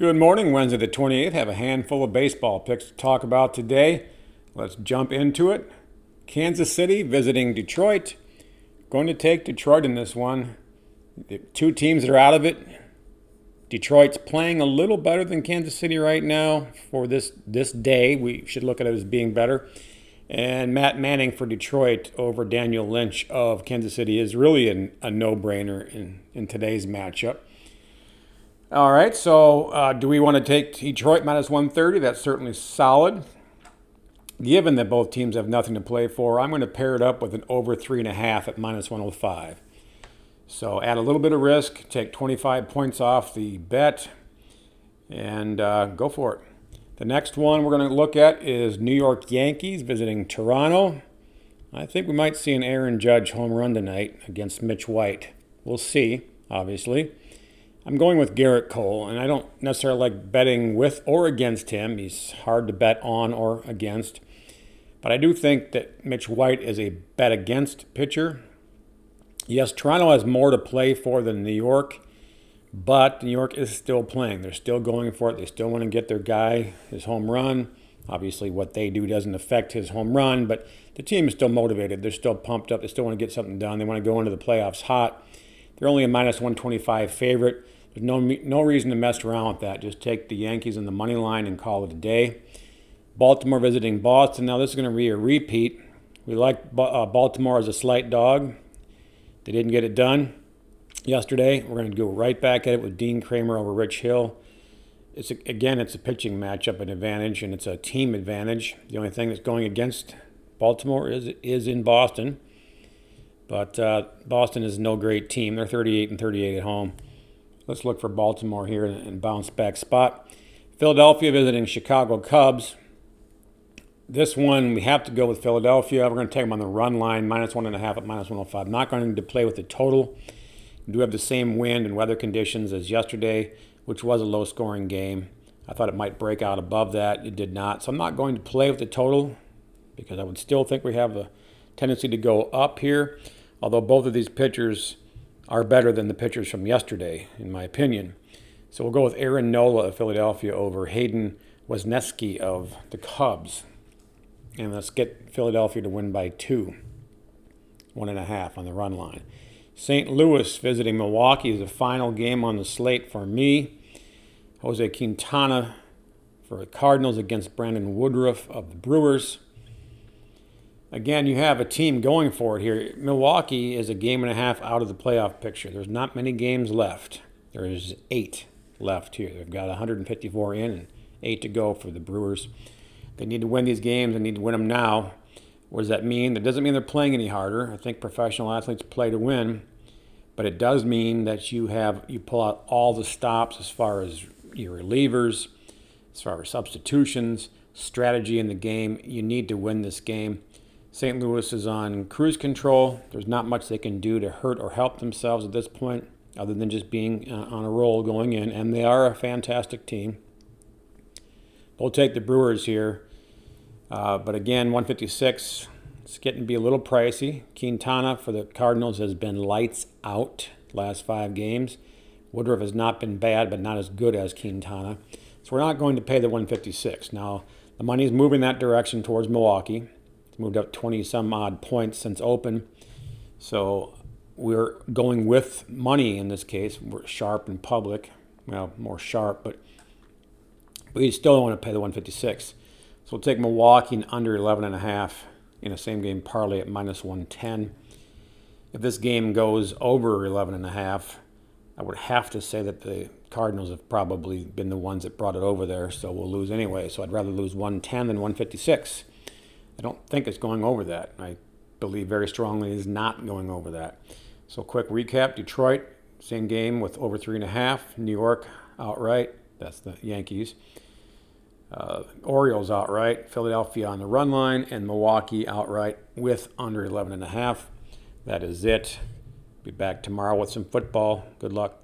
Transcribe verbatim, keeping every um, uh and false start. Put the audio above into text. Good morning, Wednesday the twenty-eighth. Have a handful of baseball picks to talk about today. Let's jump into it. Kansas City visiting Detroit. Going to take Detroit in this one. The two teams that are out of it. Detroit's playing a little better than Kansas City right now for this, this day. We should look at it as being better. And Matt Manning for Detroit over Daniel Lynch of Kansas City is really an, a no-brainer in, in today's matchup. All right, so uh, do we want to take Detroit minus one thirty? That's certainly solid. Given that both teams have nothing to play for, I'm going to pair it up with an over three point five at minus one oh five. So add a little bit of risk, take twenty-five points off the bet, and uh, go for it. The next one we're going to look at is New York Yankees visiting Toronto. I think we might see an Aaron Judge home run tonight against Mitch White. We'll see, obviously. I'm going with Gerrit Cole, and I don't necessarily like betting with or against him. He's hard to bet on or against. But I do think that Mitch White is a bet against pitcher. Yes, Toronto has more to play for than New York, but New York is still playing. They're still going for it. They still want to get their guy his home run. Obviously, what they do doesn't affect his home run, but the team is still motivated. They're still pumped up. They still want to get something done. They want to go into the playoffs hot. They're only a minus one twenty-five favorite. There's no, no reason to mess around with that. Just take the Yankees on the money line and call it a day. Baltimore visiting Boston. Now, this is going to be a repeat. We like Baltimore as a slight dog. They didn't get it done yesterday. We're going to go right back at it with Dean Kramer over Rich Hill. It's a, again, it's a pitching matchup, an advantage, and it's a team advantage. The only thing that's going against Baltimore is is in Boston. But uh, Boston is no great team. They're thirty-eight and thirty-eight at home. Let's look for Baltimore here and bounce back spot. Philadelphia visiting Chicago Cubs. This one, we have to go with Philadelphia. We're going to take them on the run line, minus one and a half at minus one oh five. Not going to play with the total. We do have the same wind and weather conditions as yesterday, which was a low-scoring game. I thought it might break out above that. It did not. So I'm not going to play with the total because I would still think we have a tendency to go up here. Although both of these pitchers are better than the pitchers from yesterday, in my opinion. So we'll go with Aaron Nola of Philadelphia over Hayden Wozneski of the Cubs. And let's get Philadelphia to win by two. One and a half on the run line. Saint Louis visiting Milwaukee is the final game on the slate for me. Jose Quintana for the Cardinals against Brandon Woodruff of the Brewers. Again, you have a team going for it here. Milwaukee is a game and a half out of the playoff picture. There's not many games left. There is eight left here. They've got one hundred fifty-four in and eight to go for the Brewers. They need to win these games. They need to win them now. What does that mean? That doesn't mean they're playing any harder. I think professional athletes play to win, but it does mean that you have you pull out all the stops as far as your relievers, as far as substitutions, strategy in the game. You need to win this game. Saint Louis is on cruise control. There's not much they can do to hurt or help themselves at this point other than just being on a roll going in, and they are a fantastic team. We'll take the Brewers here, uh, but again, one fifty-six, it's getting to be a little pricey. Quintana for the Cardinals has been lights out last five games. Woodruff has not been bad, but not as good as Quintana. So we're not going to pay the one fifty-six. Now, the money's moving that direction towards Milwaukee. Moved up twenty-some-odd points since open. So we're going with money in this case. We're sharp in public. Well, more sharp, but we still don't want to pay the one fifty-six. So we'll take Milwaukee and under eleven point five in a same-game parlay at minus one ten. If this game goes over eleven point five, I would have to say that the Cardinals have probably been the ones that brought it over there, so we'll lose anyway. So I'd rather lose one ten than one fifty-six. I don't think it's going over that. I believe very strongly it is not going over that. So quick recap, Detroit, same game with over three and a half. New York outright, that's the Yankees. Uh, Orioles outright, Philadelphia on the run line, and Milwaukee outright with under eleven and a half. That is it. Be back tomorrow with some football. Good luck.